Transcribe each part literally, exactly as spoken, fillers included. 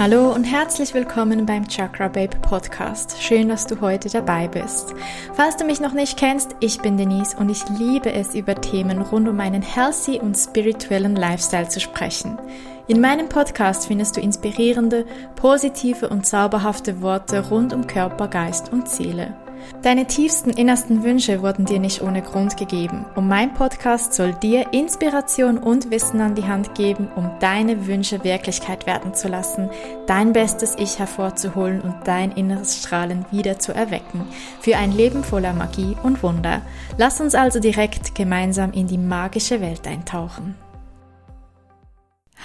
Hallo und herzlich willkommen beim Chakra Babe Podcast. Schön, dass du heute dabei bist. Falls du mich noch nicht kennst, ich bin Denise und ich liebe es, über Themen rund um einen healthy und spirituellen Lifestyle zu sprechen. In meinem Podcast findest du inspirierende, positive und zauberhafte Worte rund um Körper, Geist und Seele. Deine tiefsten, innersten Wünsche wurden dir nicht ohne Grund gegeben und mein Podcast soll dir Inspiration und Wissen an die Hand geben, um deine Wünsche Wirklichkeit werden zu lassen, dein bestes Ich hervorzuholen und dein inneres Strahlen wieder zu erwecken, für ein Leben voller Magie und Wunder. Lass uns also direkt gemeinsam in die magische Welt eintauchen.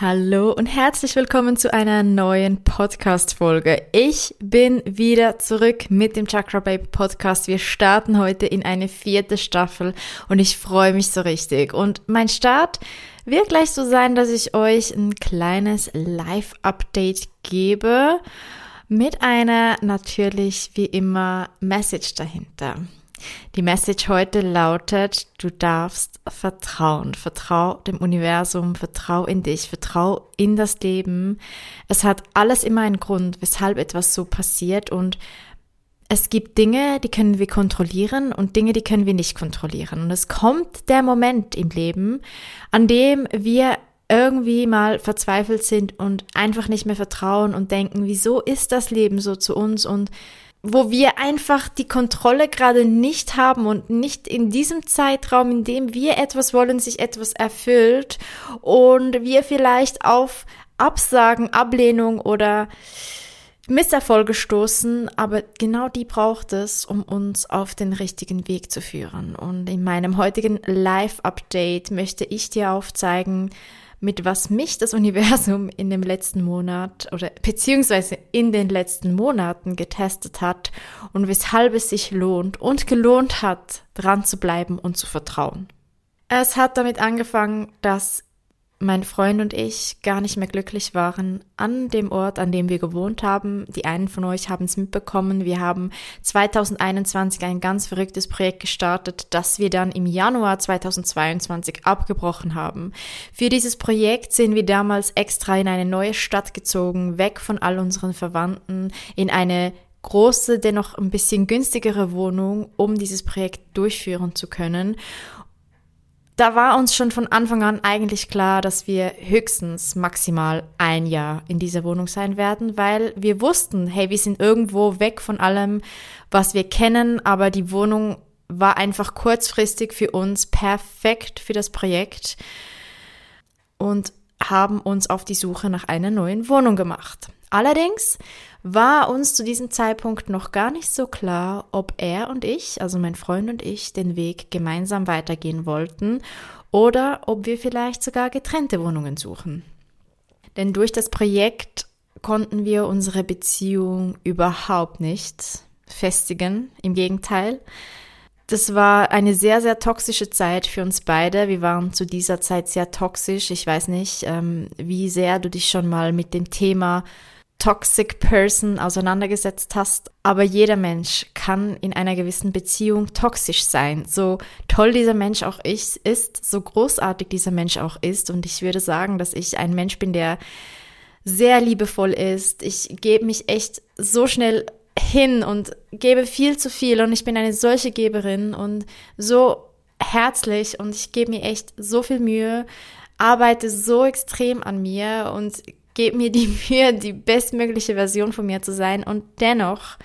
Hallo und herzlich willkommen zu einer neuen Podcast-Folge. Ich bin wieder zurück mit dem Chakra Babe Podcast. Wir starten heute in eine vierte Staffel und ich freue mich so richtig. Und mein Start wird gleich so sein, dass ich euch ein kleines Live-Update gebe mit einer natürlich wie immer Message dahinter. Die Message heute lautet: Du darfst vertrauen. Vertrau dem Universum, vertrau in dich, vertrau in das Leben. Es hat alles immer einen Grund, weshalb etwas so passiert, und es gibt Dinge, die können wir kontrollieren und Dinge, die können wir nicht kontrollieren. Und es kommt der Moment im Leben, an dem wir irgendwie mal verzweifelt sind und einfach nicht mehr vertrauen und denken, wieso ist das Leben so zu uns, und wo wir einfach die Kontrolle gerade nicht haben und nicht in diesem Zeitraum, in dem wir etwas wollen, sich etwas erfüllt und wir vielleicht auf Absagen, Ablehnung oder Misserfolge stoßen, aber genau die braucht es, um uns auf den richtigen Weg zu führen. Und in meinem heutigen Live-Update möchte ich dir aufzeigen, mit was mich das Universum in dem letzten Monat oder beziehungsweise in den letzten Monaten getestet hat und weshalb es sich lohnt und gelohnt hat, dran zu bleiben und zu vertrauen. Es hat damit angefangen, dass mein Freund und ich gar nicht mehr glücklich waren an dem Ort, an dem wir gewohnt haben. Die einen von euch haben es mitbekommen. Wir haben zwanzig einundzwanzig ein ganz verrücktes Projekt gestartet, das wir dann im Januar zweitausendzweiundzwanzig abgebrochen haben. Für dieses Projekt sind wir damals extra in eine neue Stadt gezogen, weg von all unseren Verwandten, in eine große, dennoch ein bisschen günstigere Wohnung, um dieses Projekt durchführen zu können. Da war uns schon von Anfang an eigentlich klar, dass wir höchstens maximal ein Jahr in dieser Wohnung sein werden, weil wir wussten, hey, wir sind irgendwo weg von allem, was wir kennen, aber die Wohnung war einfach kurzfristig für uns perfekt für das Projekt und haben uns auf die Suche nach einer neuen Wohnung gemacht. Allerdings war uns zu diesem Zeitpunkt noch gar nicht so klar, ob er und ich, also mein Freund und ich, den Weg gemeinsam weitergehen wollten oder ob wir vielleicht sogar getrennte Wohnungen suchen. Denn durch das Projekt konnten wir unsere Beziehung überhaupt nicht festigen, im Gegenteil. Das war eine sehr, sehr toxische Zeit für uns beide. Wir waren zu dieser Zeit sehr toxisch. Ich weiß nicht, wie sehr du dich schon mal mit dem Thema Toxic Person auseinandergesetzt hast, aber jeder Mensch kann in einer gewissen Beziehung toxisch sein. So toll dieser Mensch auch ich ist, so großartig dieser Mensch auch ist, und ich würde sagen, dass ich ein Mensch bin, der sehr liebevoll ist. Ich gebe mich echt so schnell hin und gebe viel zu viel, und ich bin eine solche Geberin und so herzlich, und ich gebe mir echt so viel Mühe, arbeite so extrem an mir und gebe mir die Mühe, die bestmögliche Version von mir zu sein, und dennoch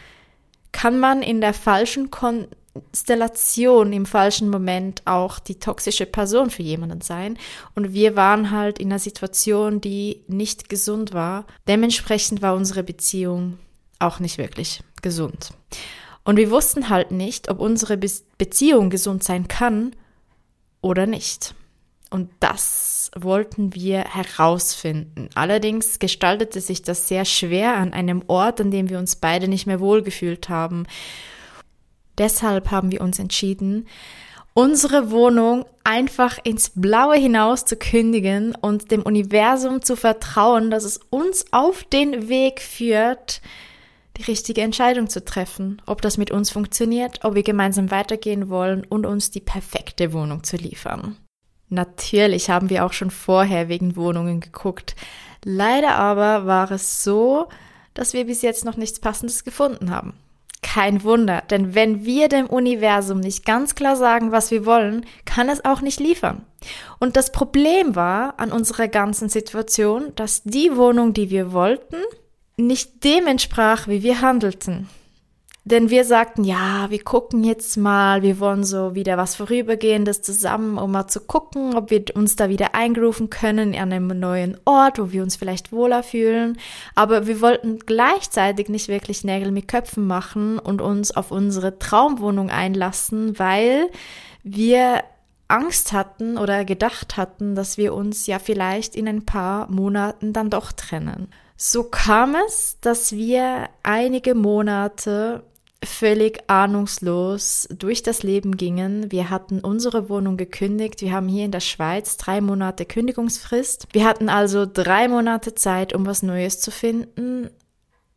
kann man in der falschen Konstellation, im falschen Moment auch die toxische Person für jemanden sein, und wir waren halt in einer Situation, die nicht gesund war. Dementsprechend war unsere Beziehung auch nicht wirklich gesund. Und wir wussten halt nicht, ob unsere Be- Beziehung gesund sein kann oder nicht. Und das wollten wir herausfinden. Allerdings gestaltete sich das sehr schwer an einem Ort, an dem wir uns beide nicht mehr wohlgefühlt haben. Deshalb haben wir uns entschieden, unsere Wohnung einfach ins Blaue hinaus zu kündigen und dem Universum zu vertrauen, dass es uns auf den Weg führt, die richtige Entscheidung zu treffen, ob das mit uns funktioniert, ob wir gemeinsam weitergehen wollen und uns die perfekte Wohnung zu liefern. Natürlich haben wir auch schon vorher wegen Wohnungen geguckt. Leider aber war es so, dass wir bis jetzt noch nichts Passendes gefunden haben. Kein Wunder, denn wenn wir dem Universum nicht ganz klar sagen, was wir wollen, kann es auch nicht liefern. Und das Problem war an unserer ganzen Situation, dass die Wohnung, die wir wollten, nicht dem entsprach, wie wir handelten. Denn wir sagten, ja, wir gucken jetzt mal, wir wollen so wieder was Vorübergehendes zusammen, um mal zu gucken, ob wir uns da wieder eingrooven können an einem neuen Ort, wo wir uns vielleicht wohler fühlen. Aber wir wollten gleichzeitig nicht wirklich Nägel mit Köpfen machen und uns auf unsere Traumwohnung einlassen, weil wir Angst hatten oder gedacht hatten, dass wir uns ja vielleicht in ein paar Monaten dann doch trennen. So kam es, dass wir einige Monate völlig ahnungslos durch das Leben gingen. Wir hatten unsere Wohnung gekündigt. Wir haben hier in der Schweiz drei Monate Kündigungsfrist. Wir hatten also drei Monate Zeit, um was Neues zu finden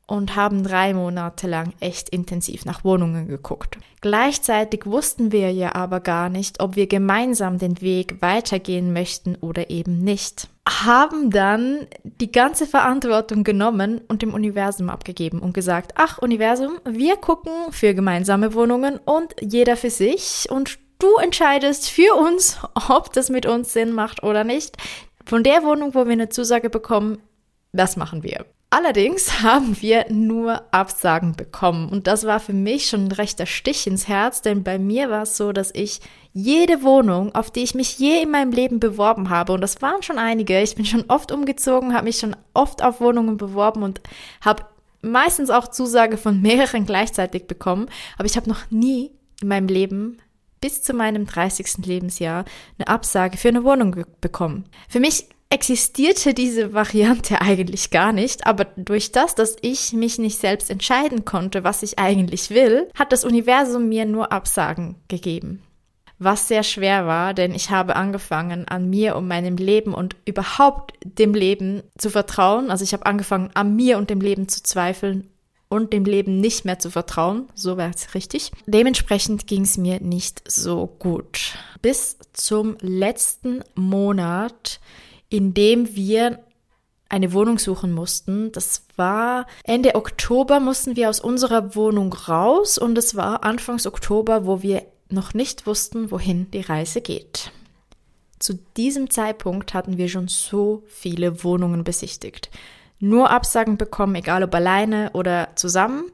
und haben drei Monate lang echt intensiv nach Wohnungen geguckt. Gleichzeitig wussten wir ja aber gar nicht, ob wir gemeinsam den Weg weitergehen möchten oder eben nicht. Haben dann die ganze Verantwortung genommen und dem Universum abgegeben und gesagt, ach Universum, wir gucken für gemeinsame Wohnungen und jeder für sich und du entscheidest für uns, ob das mit uns Sinn macht oder nicht. Von der Wohnung, wo wir eine Zusage bekommen, das machen wir. Allerdings haben wir nur Absagen bekommen und das war für mich schon ein rechter Stich ins Herz, denn bei mir war es so, dass ich jede Wohnung, auf die ich mich je in meinem Leben beworben habe, und das waren schon einige, ich bin schon oft umgezogen, habe mich schon oft auf Wohnungen beworben und habe meistens auch Zusage von mehreren gleichzeitig bekommen, aber ich habe noch nie in meinem Leben bis zu meinem dreißigsten Lebensjahr eine Absage für eine Wohnung bekommen. Für mich existierte diese Variante eigentlich gar nicht, aber durch das, dass ich mich nicht selbst entscheiden konnte, was ich eigentlich will, hat das Universum mir nur Absagen gegeben. Was sehr schwer war, denn ich habe angefangen, an mir und meinem Leben und überhaupt dem Leben zu vertrauen. Also ich habe angefangen, an mir und dem Leben zu zweifeln und dem Leben nicht mehr zu vertrauen. So war es richtig. Dementsprechend ging es mir nicht so gut. Bis zum letzten Monat, indem wir eine Wohnung suchen mussten. Das war Ende Oktober, mussten wir aus unserer Wohnung raus und es war Anfangs Oktober, wo wir noch nicht wussten, wohin die Reise geht. Zu diesem Zeitpunkt hatten wir schon so viele Wohnungen besichtigt. Nur Absagen bekommen, egal ob alleine oder zusammen.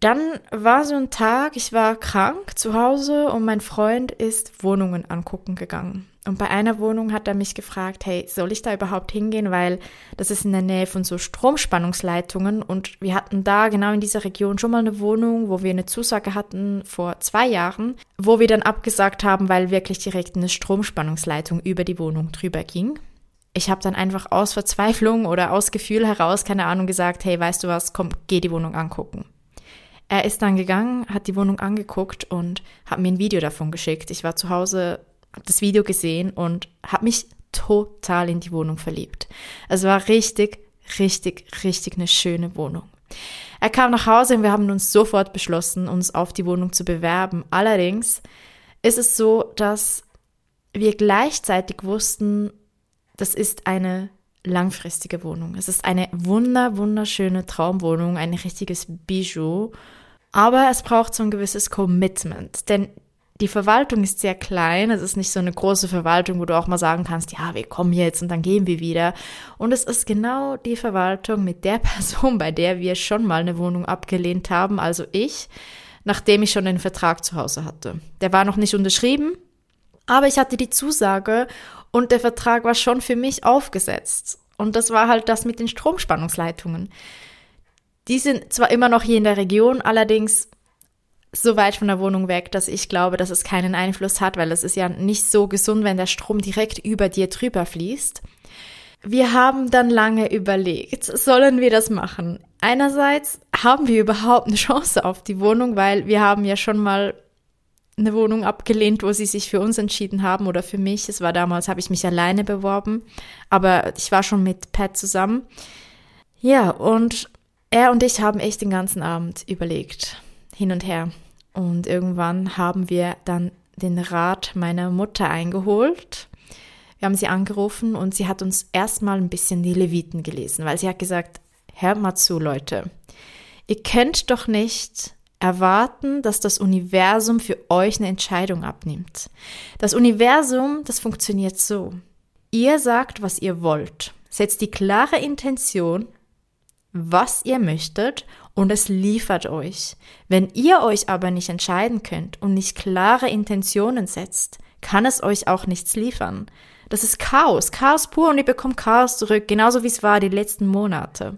Dann war so ein Tag, ich war krank zu Hause und mein Freund ist Wohnungen angucken gegangen. Und bei einer Wohnung hat er mich gefragt, hey, soll ich da überhaupt hingehen, weil das ist in der Nähe von so Stromspannungsleitungen und wir hatten da genau in dieser Region schon mal eine Wohnung, wo wir eine Zusage hatten vor zwei Jahren, wo wir dann abgesagt haben, weil wirklich direkt eine Stromspannungsleitung über die Wohnung drüber ging. Ich habe dann einfach aus Verzweiflung oder aus Gefühl heraus, keine Ahnung, gesagt, hey, weißt du was, komm, geh die Wohnung angucken. Er ist dann gegangen, hat die Wohnung angeguckt und hat mir ein Video davon geschickt. Ich war zu Hause, habe das Video gesehen und habe mich total in die Wohnung verliebt. Es war richtig, richtig, richtig eine schöne Wohnung. Er kam nach Hause und wir haben uns sofort beschlossen, uns auf die Wohnung zu bewerben. Allerdings ist es so, dass wir gleichzeitig wussten, das ist eine langfristige Wohnung. Es ist eine wunder, wunderschöne Traumwohnung, ein richtiges Bijou. Aber es braucht so ein gewisses Commitment, denn die Verwaltung ist sehr klein. Es ist nicht so eine große Verwaltung, wo du auch mal sagen kannst, ja, wir kommen jetzt und dann gehen wir wieder. Und es ist genau die Verwaltung mit der Person, bei der wir schon mal eine Wohnung abgelehnt haben, also ich, nachdem ich schon den Vertrag zu Hause hatte. Der war noch nicht unterschrieben, aber ich hatte die Zusage und der Vertrag war schon für mich aufgesetzt. Und das war halt das mit den Stromspannungsleitungen. Die sind zwar immer noch hier in der Region, allerdings so weit von der Wohnung weg, dass ich glaube, dass es keinen Einfluss hat, weil es ist ja nicht so gesund, wenn der Strom direkt über dir drüber fließt. Wir haben dann lange überlegt, sollen wir das machen? Einerseits haben wir überhaupt eine Chance auf die Wohnung, weil wir haben ja schon mal eine Wohnung abgelehnt, wo sie sich für uns entschieden haben oder für mich. Es war damals, habe ich mich alleine beworben, aber ich war schon mit Pat zusammen. Ja, und er und ich haben echt den ganzen Abend überlegt, hin und her. Und irgendwann haben wir dann den Rat meiner Mutter eingeholt. Wir haben sie angerufen und sie hat uns erstmal ein bisschen die Leviten gelesen, weil sie hat gesagt, hört mal zu, Leute, ihr könnt doch nicht erwarten, dass das Universum für euch eine Entscheidung abnimmt. Das Universum, das funktioniert so. Ihr sagt, was ihr wollt, setzt die klare Intention, was ihr möchtet, und es liefert euch. Wenn ihr euch aber nicht entscheiden könnt und nicht klare Intentionen setzt, kann es euch auch nichts liefern. Das ist Chaos, Chaos pur, und ihr bekommt Chaos zurück, genauso wie es war die letzten Monate.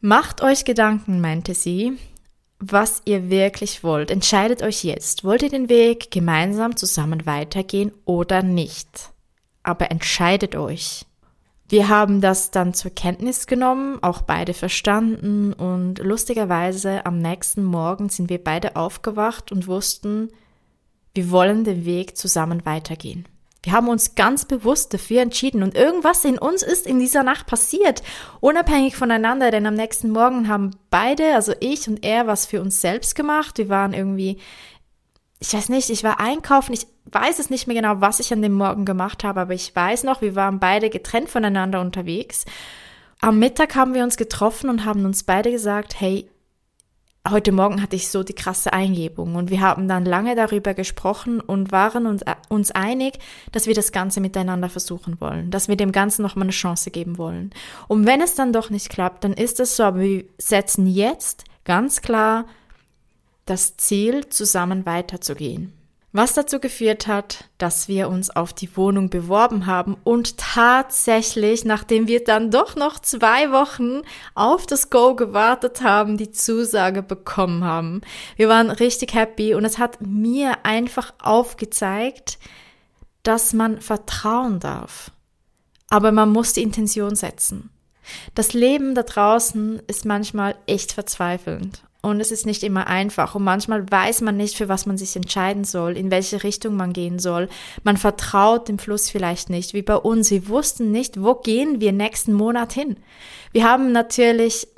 Macht euch Gedanken, meinte sie, was ihr wirklich wollt. Entscheidet euch jetzt. Wollt ihr den Weg gemeinsam zusammen weitergehen oder nicht? Aber entscheidet euch. Wir haben das dann zur Kenntnis genommen, auch beide verstanden, und lustigerweise am nächsten Morgen sind wir beide aufgewacht und wussten, wir wollen den Weg zusammen weitergehen. Wir haben uns ganz bewusst dafür entschieden, und irgendwas in uns ist in dieser Nacht passiert, unabhängig voneinander, denn am nächsten Morgen haben beide, also ich und er, was für uns selbst gemacht. Wir waren irgendwie, ich weiß nicht, ich war einkaufen, ich weiß es nicht mehr genau, was ich an dem Morgen gemacht habe, aber ich weiß noch, wir waren beide getrennt voneinander unterwegs. Am Mittag haben wir uns getroffen und haben uns beide gesagt, hey, heute Morgen hatte ich so die krasse Eingebung, und wir haben dann lange darüber gesprochen und waren uns, uns einig, dass wir das Ganze miteinander versuchen wollen, dass wir dem Ganzen nochmal eine Chance geben wollen. Und wenn es dann doch nicht klappt, dann ist es so, aber wir setzen jetzt ganz klar das Ziel, zusammen weiterzugehen. Was dazu geführt hat, dass wir uns auf die Wohnung beworben haben und tatsächlich, nachdem wir dann doch noch zwei Wochen auf das Go gewartet haben, die Zusage bekommen haben. Wir waren richtig happy, und es hat mir einfach aufgezeigt, dass man vertrauen darf. Aber man muss die Intention setzen. Das Leben da draußen ist manchmal echt verzweifelnd. Und es ist nicht immer einfach, und manchmal weiß man nicht, für was man sich entscheiden soll, in welche Richtung man gehen soll. Man vertraut dem Fluss vielleicht nicht, wie bei uns. Wir wussten nicht, wo gehen wir nächsten Monat hin. Wir haben natürlich,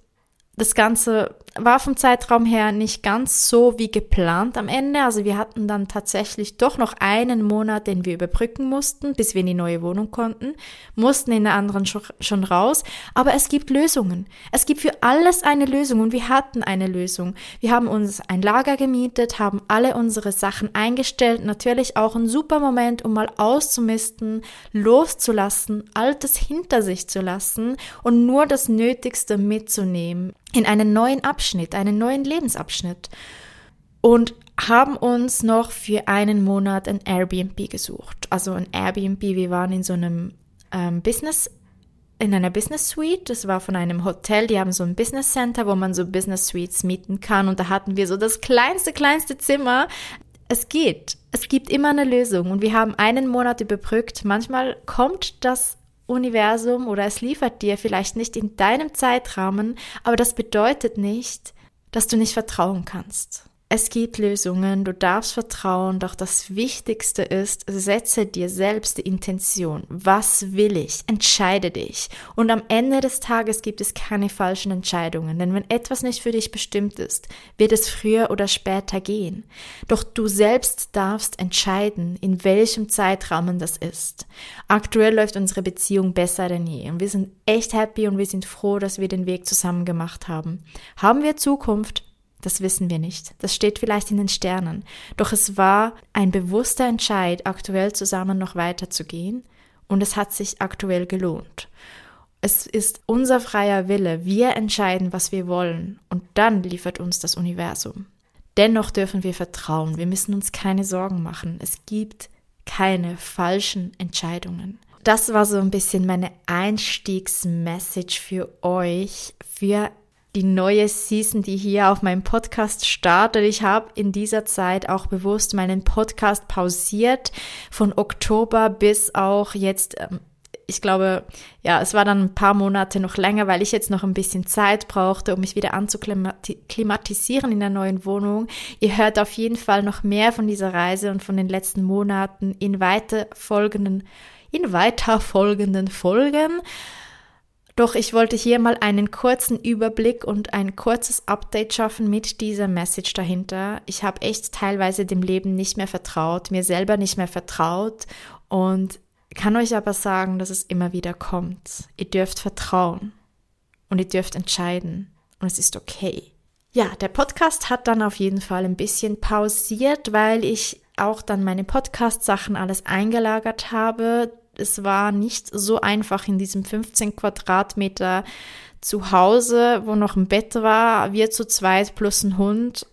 das Ganze war vom Zeitraum her nicht ganz so wie geplant am Ende. Also wir hatten dann tatsächlich doch noch einen Monat, den wir überbrücken mussten, bis wir in die neue Wohnung konnten, mussten in der anderen schon raus. Aber es gibt Lösungen. Es gibt für alles eine Lösung, und wir hatten eine Lösung. Wir haben uns ein Lager gemietet, haben alle unsere Sachen eingestellt. Natürlich auch ein super Moment, um mal auszumisten, loszulassen, Altes hinter sich zu lassen und nur das Nötigste mitzunehmen. In einen neuen Abschnitt, einen neuen Lebensabschnitt, und haben uns noch für einen Monat ein Airbnb gesucht. Also ein Airbnb, wir waren in so einem ähm, Business, in einer Business Suite, das war von einem Hotel, die haben so ein Business Center, wo man so Business Suites mieten kann, und da hatten wir so das kleinste, kleinste Zimmer. Es geht, es gibt immer eine Lösung, und wir haben einen Monat überbrückt. Manchmal kommt das Universum oder es liefert dir vielleicht nicht in deinem Zeitrahmen, aber das bedeutet nicht, dass du nicht vertrauen kannst. Es gibt Lösungen, du darfst vertrauen, doch das Wichtigste ist, setze dir selbst die Intention. Was will ich? Entscheide dich. Und am Ende des Tages gibt es keine falschen Entscheidungen, denn wenn etwas nicht für dich bestimmt ist, wird es früher oder später gehen. Doch du selbst darfst entscheiden, in welchem Zeitrahmen das ist. Aktuell läuft unsere Beziehung besser denn je, und wir sind echt happy, und wir sind froh, dass wir den Weg zusammen gemacht haben. Haben wir Zukunft? Das wissen wir nicht. Das steht vielleicht in den Sternen. Doch es war ein bewusster Entscheid, aktuell zusammen noch weiterzugehen, und es hat sich aktuell gelohnt. Es ist unser freier Wille. Wir entscheiden, was wir wollen, und dann liefert uns das Universum. Dennoch dürfen wir vertrauen. Wir müssen uns keine Sorgen machen. Es gibt keine falschen Entscheidungen. Das war so ein bisschen meine Einstiegsmessage für euch, für die neue Season, die hier auf meinem Podcast startet. Ich habe in dieser Zeit auch bewusst meinen Podcast pausiert, von Oktober bis auch jetzt, ich glaube, ja, es war dann ein paar Monate noch länger, weil ich jetzt noch ein bisschen Zeit brauchte, um mich wieder anzuklimatisieren in der neuen Wohnung. Ihr hört auf jeden Fall noch mehr von dieser Reise und von den letzten Monaten in weiter folgenden, in weiter folgenden Folgen. Doch ich wollte hier mal einen kurzen Überblick und ein kurzes Update schaffen mit dieser Message dahinter. Ich habe echt teilweise dem Leben nicht mehr vertraut, mir selber nicht mehr vertraut, und kann euch aber sagen, dass es immer wieder kommt. Ihr dürft vertrauen und ihr dürft entscheiden und es ist okay. Ja, der Podcast hat dann auf jeden Fall ein bisschen pausiert, weil ich auch dann meine Podcast-Sachen alles eingelagert habe. Es war nicht so einfach in diesem fünfzehn Quadratmeter zu Hause, wo noch ein Bett war, wir zu zweit plus ein Hund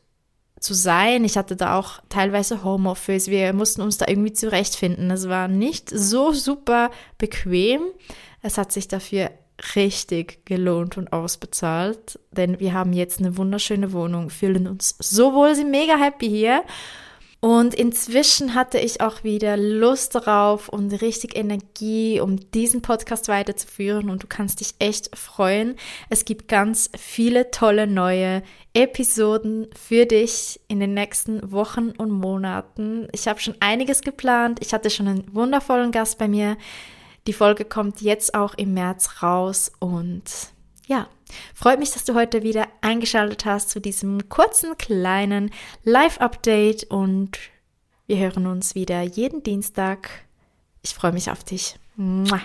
zu sein. Ich hatte da auch teilweise Homeoffice, wir mussten uns da irgendwie zurechtfinden. Es war nicht so super bequem. Es hat sich dafür richtig gelohnt und ausbezahlt, denn wir haben jetzt eine wunderschöne Wohnung, fühlen uns so wohl, sind mega happy hier. Und inzwischen hatte ich auch wieder Lust darauf und richtig Energie, um diesen Podcast weiterzuführen. Und du kannst dich echt freuen. Es gibt ganz viele tolle neue Episoden für dich in den nächsten Wochen und Monaten. Ich habe schon einiges geplant. Ich hatte schon einen wundervollen Gast bei mir. Die Folge kommt jetzt auch im März raus. Und ja, freut mich, dass du heute wieder eingeschaltet hast zu diesem kurzen, kleinen Live-Update und wir hören uns wieder jeden Dienstag. Ich freue mich auf dich. Mua.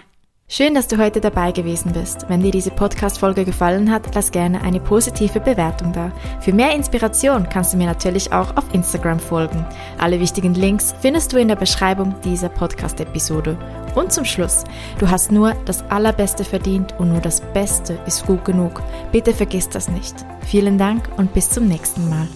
Schön, dass du heute dabei gewesen bist. Wenn dir diese Podcast-Folge gefallen hat, lass gerne eine positive Bewertung da. Für mehr Inspiration kannst du mir natürlich auch auf Instagram folgen. Alle wichtigen Links findest du in der Beschreibung dieser Podcast-Episode. Und zum Schluss, du hast nur das Allerbeste verdient und nur das Beste ist gut genug. Bitte vergiss das nicht. Vielen Dank und bis zum nächsten Mal.